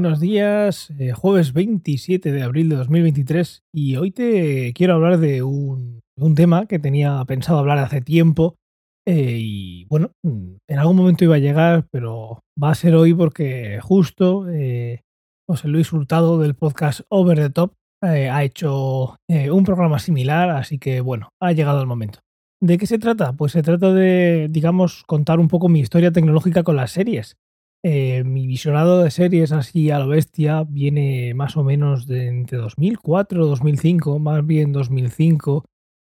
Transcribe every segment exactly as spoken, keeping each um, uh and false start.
buenos días, eh, jueves veintisiete de abril de dos mil veintitrés, y hoy te quiero hablar de un, un tema que tenía pensado hablar hace tiempo eh, y bueno, en algún momento iba a llegar, pero va a ser hoy porque justo eh, José Luis Hurtado del podcast Over the Top eh, ha hecho eh, un programa similar, así que bueno, ha llegado el momento. ¿De qué se trata? Pues se trata de, digamos, contar un poco mi historia tecnológica con las series. Eh, mi visionado de series así a lo bestia viene más o menos de entre dos mil cuatro, dos mil cinco, más bien dos mil cinco,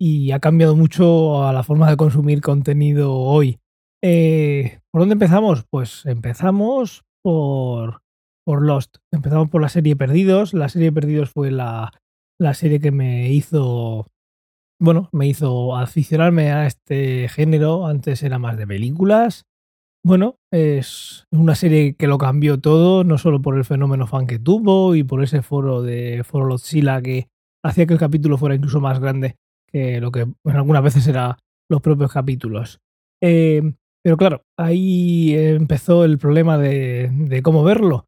y ha cambiado mucho a la forma de consumir contenido hoy. Eh, ¿Por dónde empezamos? Pues empezamos por, por Lost. Empezamos por la serie Perdidos. La serie Perdidos fue la, la serie que me hizo... Bueno, me hizo aficionarme a este género. Antes era más de películas. Bueno, es una serie que lo cambió todo, no solo por el fenómeno fan que tuvo y por ese foro de Foro Lozilla que hacía que el capítulo fuera incluso más grande que lo que bueno, algunas veces eran los propios capítulos. Eh, pero claro, ahí empezó el problema de, de cómo verlo.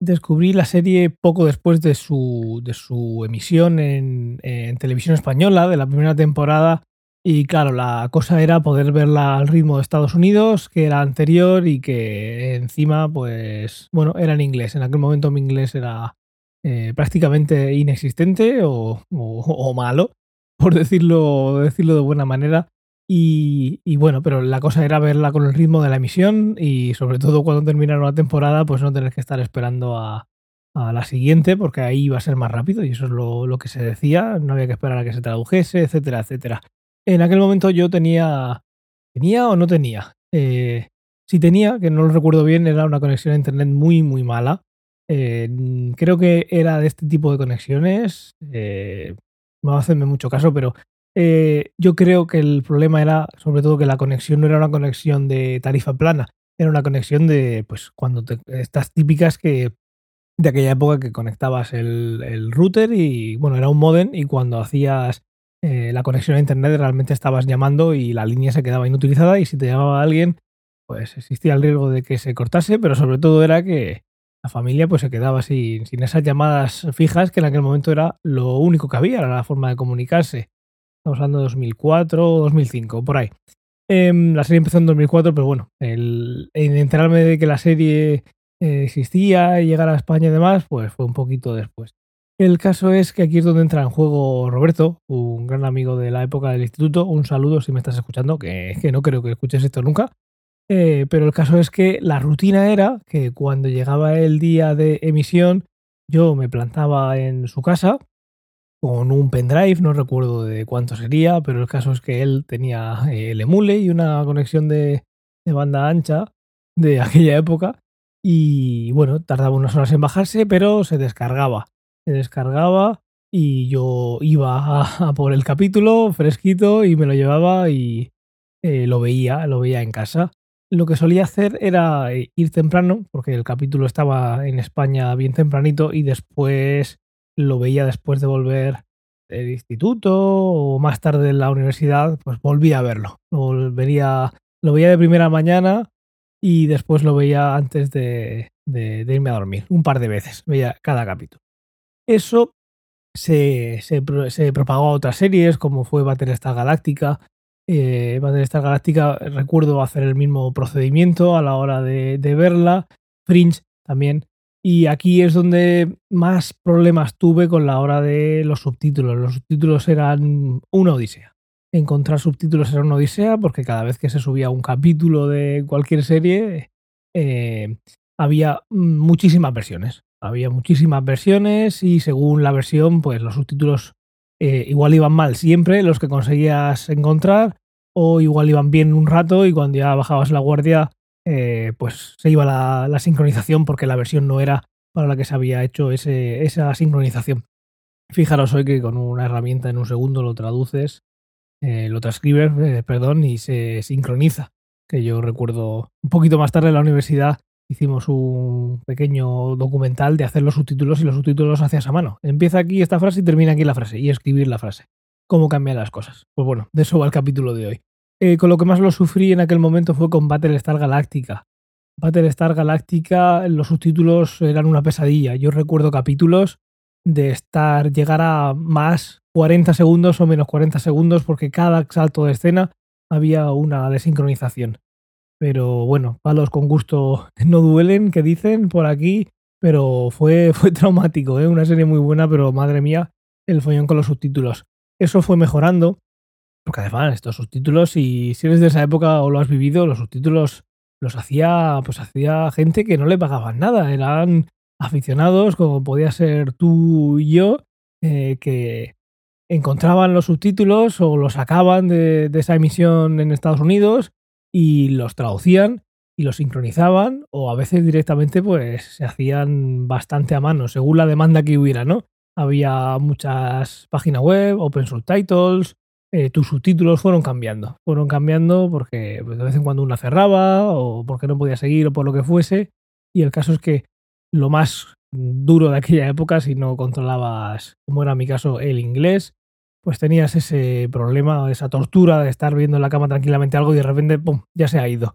Descubrí la serie poco después de su, de su emisión en, en televisión española, de la primera temporada. Y claro, la cosa era poder verla al ritmo de Estados Unidos, que era anterior y que encima, pues, bueno, era en inglés. En aquel momento mi inglés era eh, prácticamente inexistente o, o, o malo, por decirlo, decirlo de buena manera. Y, y bueno, pero la cosa era verla con el ritmo de la emisión y sobre todo cuando terminara una temporada, pues no tener que estar esperando a, a la siguiente, porque ahí iba a ser más rápido y eso es lo, lo que se decía. No había que esperar a que se tradujese, etcétera, etcétera. En aquel momento yo tenía, tenía o no tenía, eh, si tenía, que no lo recuerdo bien, era una conexión a internet muy muy mala, eh, creo que era de este tipo de conexiones, eh, no hacenme mucho caso, pero eh, yo creo que el problema era sobre todo que la conexión no era una conexión de tarifa plana, era una conexión de pues cuando te, estas típicas que de aquella época que conectabas el, el router y bueno, era un modem y cuando hacías Eh, la conexión a internet realmente estabas llamando y la línea se quedaba inutilizada y si te llamaba alguien pues existía el riesgo de que se cortase, pero sobre todo era que la familia pues se quedaba sin, sin esas llamadas fijas que en aquel momento era lo único que había, era la forma de comunicarse. Estamos hablando de dos mil cuatro o dos mil cinco, por ahí. Eh, la serie empezó en dos mil cuatro, pero bueno, el, el enterarme de que la serie eh, existía y llegar a España y demás pues fue un poquito después. El caso es que aquí es donde entra en juego Roberto, un gran amigo de la época del instituto. Un saludo si me estás escuchando, que, que no creo que escuches esto nunca. Eh, pero el caso es que la rutina era que cuando llegaba el día de emisión, yo me plantaba en su casa con un pendrive, no recuerdo de cuánto sería, pero el caso es que él tenía el Emule y una conexión de, de banda ancha de aquella época. Y bueno, tardaba unas horas en bajarse, pero se descargaba. Se descargaba y yo iba a, a por el capítulo fresquito y me lo llevaba y eh, lo veía, lo veía en casa. Lo que solía hacer era ir temprano, porque el capítulo estaba en España bien tempranito y después lo veía después de volver del instituto o más tarde en la universidad, pues volvía a verlo. Lo, volvería, lo veía de primera mañana y después lo veía antes de, de, de irme a dormir, un par de veces, veía cada capítulo. Eso se, se, se propagó a otras series, como fue Battlestar Galactica. Eh, Battlestar Galactica, recuerdo hacer el mismo procedimiento a la hora de, de verla. Fringe también. Y aquí es donde más problemas tuve con la hora de los subtítulos. Los subtítulos eran una odisea. Encontrar subtítulos era una odisea porque cada vez que se subía un capítulo de cualquier serie eh, había muchísimas versiones. Había muchísimas versiones y según la versión, pues los subtítulos eh, igual iban mal siempre, los que conseguías encontrar, o igual iban bien un rato y cuando ya bajabas la guardia, eh, pues se iba la, la sincronización porque la versión no era para la que se había hecho ese, esa sincronización. Fijaros hoy que con una herramienta en un segundo lo traduces, eh, lo transcribes, eh, perdón, y se sincroniza. Que yo recuerdo un poquito más tarde en la universidad, hicimos un pequeño documental de hacer los subtítulos y los subtítulos los hacías a mano. Empieza aquí esta frase y termina aquí la frase y escribir la frase. ¿Cómo cambian las cosas? Pues bueno, de eso va el capítulo de hoy. Eh, con lo que más lo sufrí en aquel momento fue con Battlestar Galactica. Battlestar Galactica, los subtítulos eran una pesadilla. Yo recuerdo capítulos de estar, llegar a más cuarenta segundos o menos cuarenta segundos, porque cada salto de escena había una desincronización. Pero bueno, palos con gusto no duelen, que dicen por aquí, pero fue, fue traumático, ¿eh? Una serie muy buena, pero madre mía, el follón con los subtítulos. Eso fue mejorando, porque además estos subtítulos, y si eres de esa época o lo has vivido, los subtítulos los hacía, pues hacía gente que no le pagaban nada, eran aficionados, como podía ser tú y yo, eh, que encontraban los subtítulos o los sacaban de, de esa emisión en Estados Unidos y los traducían y los sincronizaban, o a veces directamente pues se hacían bastante a mano, según la demanda que hubiera, ¿no? Había muchas páginas web, Open Subtitles, eh, tus subtítulos fueron cambiando. Fueron cambiando porque pues, de vez en cuando una cerraba o porque no podía seguir o por lo que fuese. Y el caso es que lo más duro de aquella época, si no controlabas, como era mi caso, el inglés, pues tenías ese problema, esa tortura de estar viendo en la cama tranquilamente algo y de repente, ¡pum!, ya se ha ido.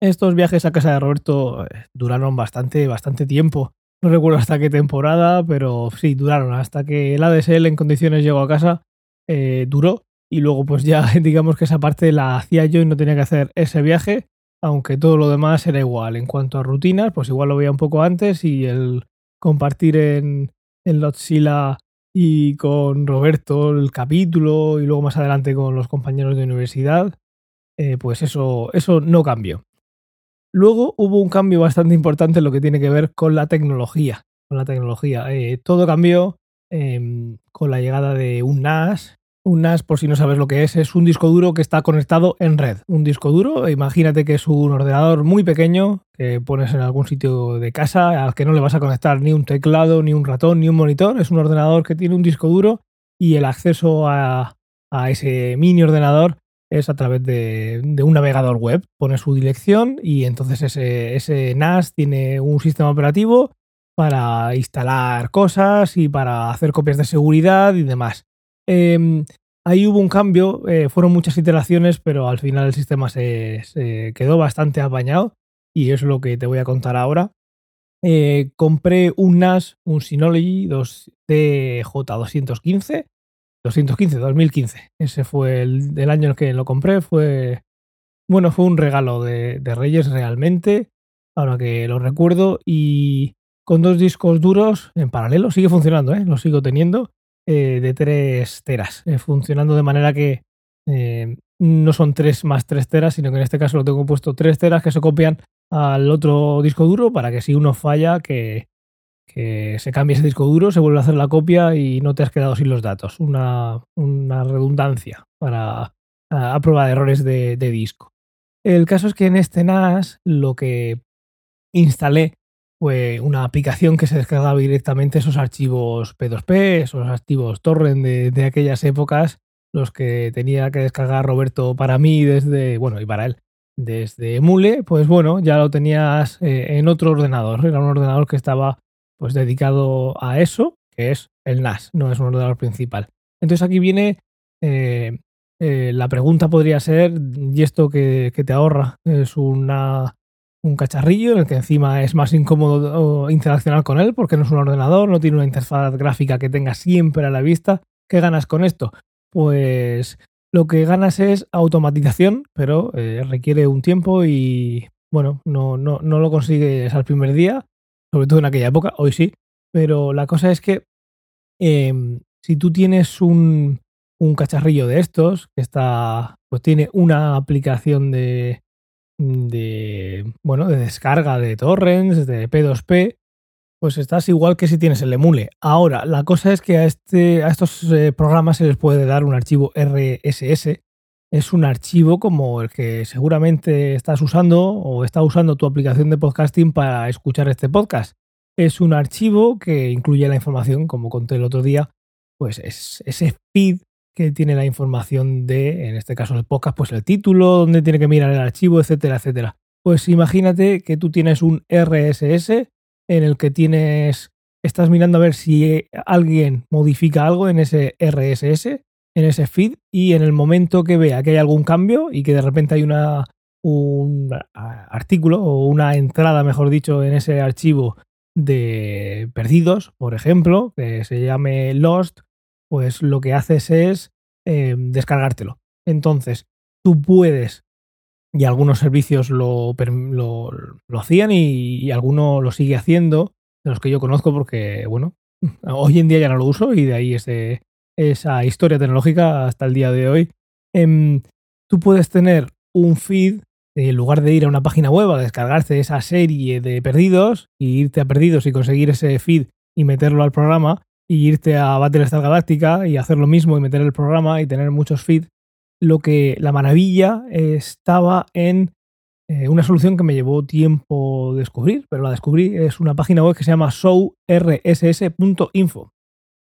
Estos viajes a casa de Roberto duraron bastante, bastante tiempo. No recuerdo hasta qué temporada, pero sí, duraron hasta que el A D S L en condiciones llegó a casa, eh, duró, y luego pues ya digamos que esa parte la hacía yo y no tenía que hacer ese viaje, aunque todo lo demás era igual. En cuanto a rutinas, pues igual lo veía un poco antes, y el compartir en, en Lozilla y con Roberto el capítulo y luego más adelante con los compañeros de universidad, eh, pues eso, eso no cambió. Luego hubo un cambio bastante importante en lo que tiene que ver con la tecnología. Con la tecnología. Eh, todo cambió eh, con la llegada de un N A S. Un N A S, por si no sabes lo que es, es un disco duro que está conectado en red. Un disco duro, imagínate que es un ordenador muy pequeño que pones en algún sitio de casa al que no le vas a conectar ni un teclado, ni un ratón, ni un monitor. Es un ordenador que tiene un disco duro y el acceso a, a ese mini ordenador es a través de, de un navegador web. Pone su dirección y entonces ese, ese N A S tiene un sistema operativo para instalar cosas y para hacer copias de seguridad y demás. Eh, ahí hubo un cambio, eh, fueron muchas iteraciones, pero al final el sistema se, se quedó bastante apañado y es lo que te voy a contar ahora. Eh, compré un N A S, un Synology T J doscientos quince, doscientos quince, dos mil quince. Ese fue el, el año en el que lo compré. Fue, bueno, fue un regalo de, de Reyes realmente, ahora que lo recuerdo. Y con dos discos duros en paralelo, sigue funcionando, ¿eh? Lo sigo teniendo, eh, de tres teras. Eh, funcionando de manera que eh, no son tres más tres teras, sino que en este caso lo tengo puesto tres teras que se copian al otro disco duro para que si uno falla, que... que se cambie ese disco duro, se vuelve a hacer la copia y no te has quedado sin los datos. Una, una redundancia para a, a prueba de errores de, de disco. El caso es que en este N A S lo que instalé fue una aplicación que se descargaba directamente esos archivos P dos P, esos archivos torrent de, de aquellas épocas, los que tenía que descargar Roberto para mí desde, bueno, y para él, desde Emule. Pues bueno, ya lo tenías eh, en otro ordenador. Era un ordenador que estaba pues dedicado a eso, que es el N A S, no es un ordenador principal. Entonces aquí viene, eh, eh, la pregunta podría ser, ¿y esto que, que te ahorra? Es una, un cacharrillo en el que encima es más incómodo interaccionar con él porque no es un ordenador, no tiene una interfaz gráfica que tengas siempre a la vista. ¿Qué ganas con esto? Pues lo que ganas es automatización, pero eh, requiere un tiempo y bueno, no, no, no lo consigues al primer día. Sobre todo en aquella época, hoy sí, pero la cosa es que eh, si tú tienes un, un cacharrillo de estos, que está, pues tiene una aplicación de, de, bueno, de descarga de torrents, de P dos P, pues estás igual que si tienes el Emule. Ahora, la cosa es que a, este, a estos eh, programas se les puede dar un archivo R S S, es un archivo como el que seguramente estás usando o está usando tu aplicación de podcasting para escuchar este podcast. Es un archivo que incluye la información, como conté el otro día, pues es ese feed que tiene la información de, en este caso el podcast, pues el título, dónde tiene que mirar el archivo, etcétera, etcétera. Pues imagínate que tú tienes un R S S en el que tienes, estás mirando a ver si alguien modifica algo en ese R S S, en ese feed, y en el momento que vea que hay algún cambio y que de repente hay una un artículo o una entrada, mejor dicho, en ese archivo de Perdidos, por ejemplo, que se llame Lost, pues lo que haces es eh, descargártelo. Entonces, tú puedes, y algunos servicios lo, lo, lo hacían y, y alguno lo sigue haciendo, de los que yo conozco, porque, bueno, hoy en día ya no lo uso y de ahí ese, esa historia tecnológica hasta el día de hoy. Eh, tú puedes tener un feed, en lugar de ir a una página web a descargarse esa serie de Perdidos y irte a Perdidos y conseguir ese feed y meterlo al programa, y irte a Battlestar Galactica y hacer lo mismo y meter el programa y tener muchos feeds. Lo que la maravilla estaba en eh, una solución que me llevó tiempo descubrir, pero la descubrí. Es una página web que se llama show r s s punto info.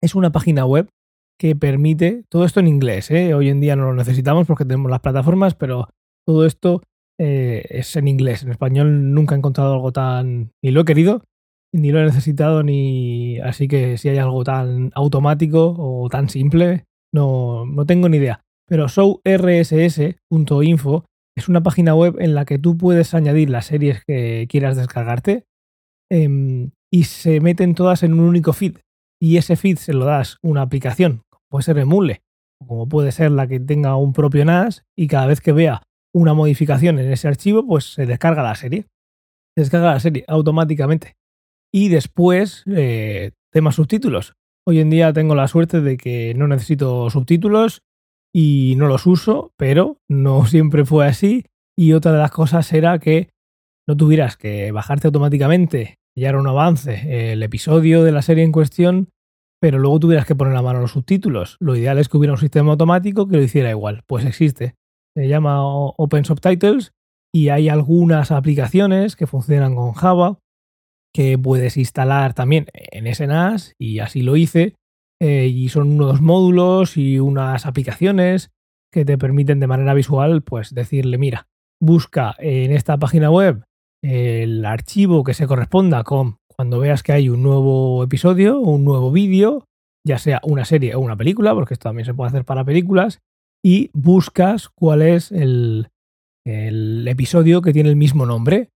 Es una página web que permite, todo esto en inglés, ¿eh? Hoy en día no lo necesitamos porque tenemos las plataformas, pero todo esto eh, es en inglés. En español nunca he encontrado algo tan, ni lo he querido, ni lo he necesitado, ni así que si hay algo tan automático o tan simple, no, no tengo ni idea. Pero show r s s punto info es una página web en la que tú puedes añadir las series que quieras descargarte eh, y se meten todas en un único feed. Y ese feed se lo das una aplicación, como puede ser Emule, como puede ser la que tenga un propio N A S, y cada vez que vea una modificación en ese archivo, pues se descarga la serie. Se descarga la serie automáticamente. Y después, eh, temas subtítulos. Hoy en día tengo la suerte de que no necesito subtítulos, y no los uso, pero no siempre fue así. Y otra de las cosas era que no tuvieras que bajarte automáticamente, ya era un avance, el episodio de la serie en cuestión, pero luego tuvieras que poner la mano a los subtítulos. Lo ideal es que hubiera un sistema automático que lo hiciera igual. Pues existe. Se llama Open Subtitles y hay algunas aplicaciones que funcionan con Java que puedes instalar también en ese N A S, y así lo hice. Eh, y son unos módulos y unas aplicaciones que te permiten de manera visual, pues decirle, mira, busca en esta página web el archivo que se corresponda con cuando veas que hay un nuevo episodio o un nuevo vídeo, ya sea una serie o una película, porque esto también se puede hacer para películas, y buscas cuál es el, el episodio que tiene el mismo nombre.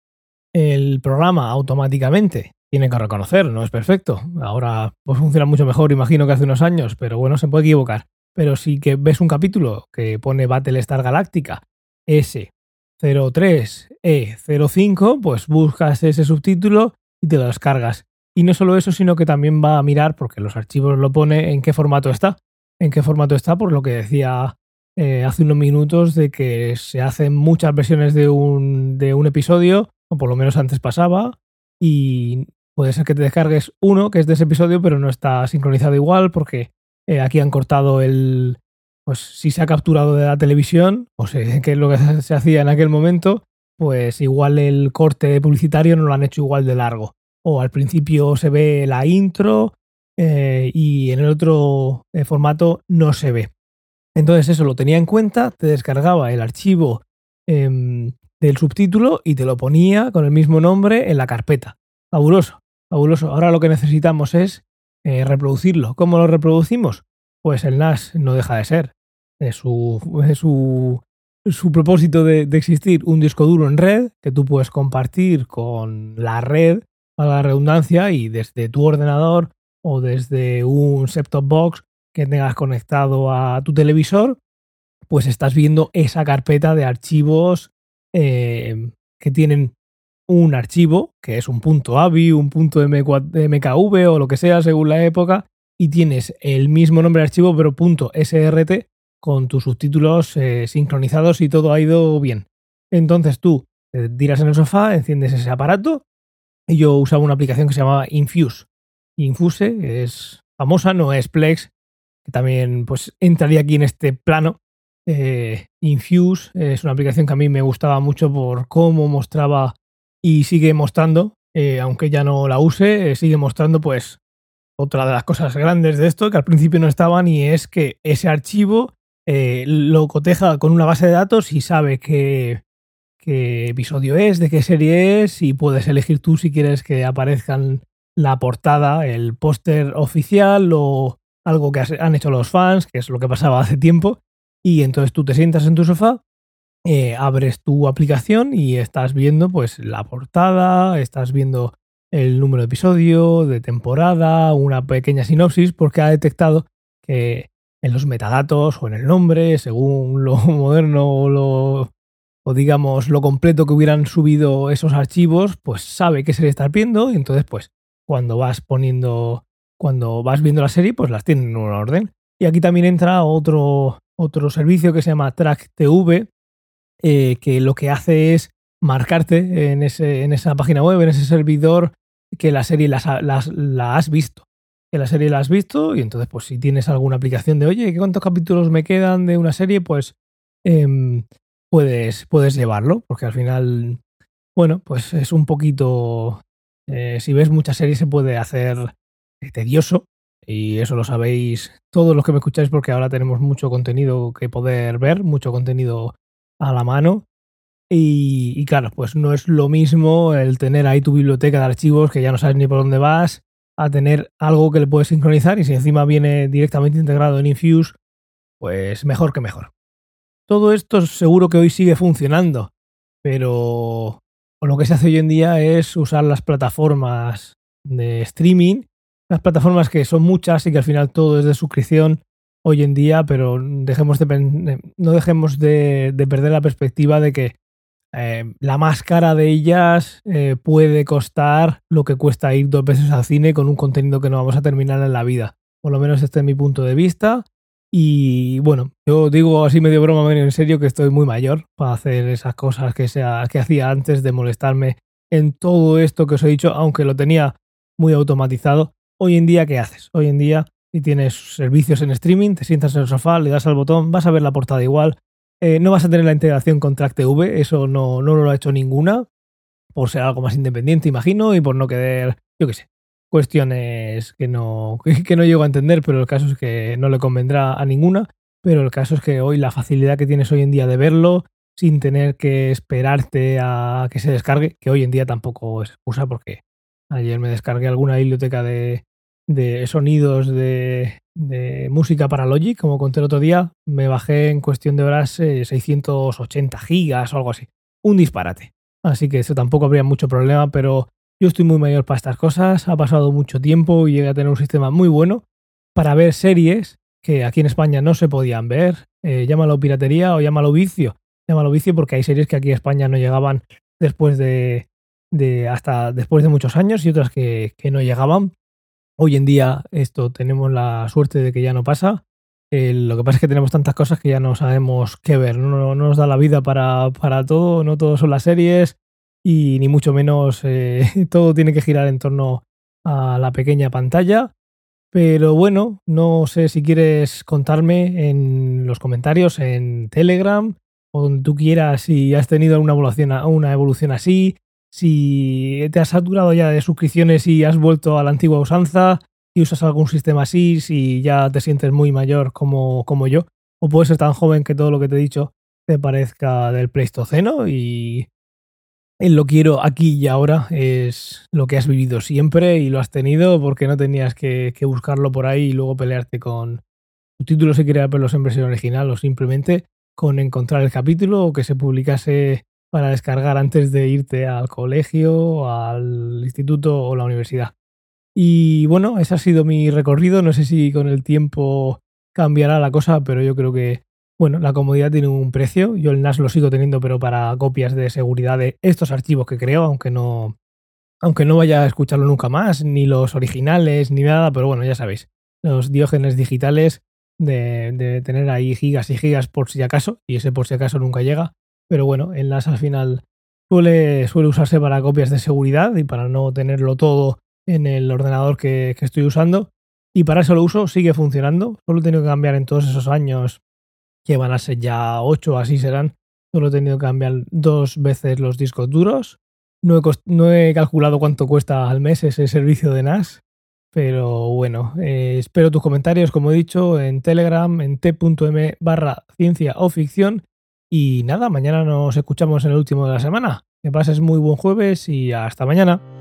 El programa automáticamente tiene que reconocer, no es perfecto. Ahora pues funciona mucho mejor, imagino, que hace unos años, pero bueno, se puede equivocar. Pero sí que ves un capítulo que pone Battlestar Galactica ese cero tres E cero cinco, pues buscas ese subtítulo y te lo descargas. Y no solo eso, sino que también va a mirar, porque los archivos lo pone, en qué formato está. En qué formato está, por lo que decía eh, hace unos minutos, de que se hacen muchas versiones de un, de un episodio, o por lo menos antes pasaba, y puede ser que te descargues uno que es de ese episodio, pero no está sincronizado igual, porque eh, aquí han cortado el... Pues si se ha capturado de la televisión, o sea, que es lo que se hacía en aquel momento, pues igual el corte publicitario no lo han hecho igual de largo. O al principio se ve la intro eh, y en el otro eh, formato no se ve. Entonces eso lo tenía en cuenta, te descargaba el archivo eh, del subtítulo y te lo ponía con el mismo nombre en la carpeta. Fabuloso. Fabuloso. Ahora lo que necesitamos es eh, reproducirlo. ¿Cómo lo reproducimos? Pues el N A S no deja de ser. Es su, es su, su propósito de, de existir, un disco duro en red que tú puedes compartir con la red, a la redundancia, y desde tu ordenador o desde un set-top box que tengas conectado a tu televisor, pues estás viendo esa carpeta de archivos eh, que tienen un archivo que es un .avi, un .mkv o lo que sea según la época, y tienes el mismo nombre de archivo pero .srt con tus subtítulos eh, sincronizados y todo ha ido bien. Entonces tú te tiras en el sofá, enciendes ese aparato, y yo usaba una aplicación que se llamaba Infuse. Infuse, que es famosa, no es Plex, que también pues entraría aquí en este plano. Eh, Infuse es una aplicación que a mí me gustaba mucho por cómo mostraba, y sigue mostrando, eh, aunque ya no la use, eh, sigue mostrando pues otra de las cosas grandes de esto, que al principio no estaban, y es que ese archivo eh, lo coteja con una base de datos y sabe qué, qué episodio es, de qué serie es, y puedes elegir tú si quieres que aparezcan la portada, el póster oficial o algo que han hecho los fans, que es lo que pasaba hace tiempo, y entonces tú te sientas en tu sofá, eh, abres tu aplicación y estás viendo pues la portada, estás viendo el número de episodio, de temporada, una pequeña sinopsis, porque ha detectado que en los metadatos o en el nombre, según lo moderno o lo, o digamos lo completo que hubieran subido esos archivos, pues sabe qué serie estás viendo y entonces pues cuando vas poniendo, cuando vas viendo la serie, pues las tienen en un orden. Y aquí también entra otro, otro servicio que se llama TrackTV, eh, que lo que hace es marcarte en, ese, en esa página web, en ese servidor, que la serie las, las, la has visto. Que la serie la has visto y entonces pues si tienes alguna aplicación de oye, ¿cuántos capítulos me quedan de una serie? Pues eh, puedes, puedes llevarlo, porque al final, bueno, pues es un poquito... Eh, si ves muchas series se puede hacer tedioso y eso lo sabéis todos los que me escucháis porque ahora tenemos mucho contenido que poder ver, mucho contenido a la mano y, y claro, pues no es lo mismo el tener ahí tu biblioteca de archivos que ya no sabes ni por dónde vas a tener algo que le puedes sincronizar y si encima viene directamente integrado en Infuse, pues mejor que mejor. Todo esto seguro que hoy sigue funcionando, pero... O lo que se hace hoy en día es usar las plataformas de streaming, las plataformas que son muchas y que al final todo es de suscripción hoy en día, pero dejemos de, no dejemos de, de perder la perspectiva de que eh, la más cara de ellas eh, puede costar lo que cuesta ir dos veces al cine con un contenido que no vamos a terminar en la vida. Por lo menos este es mi punto de vista. Y bueno, yo digo así medio broma, medio en serio, que estoy muy mayor para hacer esas cosas que, sea, que hacía antes de molestarme en todo esto que os he dicho, aunque lo tenía muy automatizado. Hoy en día, ¿qué haces? Hoy en día, si tienes servicios en streaming, te sientas en el sofá, le das al botón, vas a ver la portada igual. Eh, no vas a tener la integración con TrackTV, eso no, no lo ha hecho ninguna, por ser algo más independiente, imagino, y por no querer, yo qué sé. Cuestiones que no, que no llego a entender, pero el caso es que no le convendrá a ninguna, pero el caso es que hoy la facilidad que tienes hoy en día de verlo sin tener que esperarte a que se descargue, que hoy en día tampoco es excusa porque ayer me descargué alguna biblioteca de, de sonidos de, de música para Logic, como conté el otro día, me bajé en cuestión de horas eh, seiscientos ochenta gigas o algo así, un disparate, así que eso tampoco habría mucho problema, pero yo estoy muy mayor para estas cosas, ha pasado mucho tiempo y llegué a tener un sistema muy bueno para ver series que aquí en España no se podían ver, eh, llámalo piratería o llámalo vicio, llámalo vicio porque hay series que aquí en España no llegaban después de, de hasta después de muchos años y otras que, que no llegaban. Hoy en día esto tenemos la suerte de que ya no pasa, eh, lo que pasa es que tenemos tantas cosas que ya no sabemos qué ver, no, no nos da la vida para, para todo, no todo son las series. Y ni mucho menos eh, todo tiene que girar en torno a la pequeña pantalla. Pero bueno, no sé si quieres contarme en los comentarios, en Telegram, o donde tú quieras, si has tenido alguna evolución, una evolución así, si te has saturado ya de suscripciones y has vuelto a la antigua usanza, si usas algún sistema así, si ya te sientes muy mayor como, como yo, o puedes ser tan joven que todo lo que te he dicho te parezca del Pleistoceno y... Lo quiero aquí y ahora es lo que has vivido siempre y lo has tenido porque no tenías que, que buscarlo por ahí y luego pelearte con subtítulos si querías verlos en versión original o simplemente con encontrar el capítulo o que se publicase para descargar antes de irte al colegio, al instituto o la universidad. Y bueno, ese ha sido mi recorrido. No sé si con el tiempo cambiará la cosa, pero yo creo que bueno, la comodidad tiene un precio, yo el N A S lo sigo teniendo pero para copias de seguridad de estos archivos que creo, aunque no, aunque no vaya a escucharlo nunca más, ni los originales, ni nada, pero bueno, ya sabéis, los diógenes digitales de, de tener ahí gigas y gigas por si acaso, y ese por si acaso nunca llega, pero bueno, el N A S al final suele, suele usarse para copias de seguridad y para no tenerlo todo en el ordenador que, que estoy usando, y para eso lo uso, sigue funcionando, solo he tenido que cambiar en todos esos años que van a ser ya ocho, así serán. Solo he tenido que cambiar dos veces los discos duros. No he, cost- no he calculado cuánto cuesta al mes ese servicio de N A S, pero bueno, eh, espero tus comentarios, como he dicho, en Telegram, en t.m barra cienciaoficcion. Y nada, mañana nos escuchamos en el último de la semana. Que pases muy buen jueves y hasta mañana.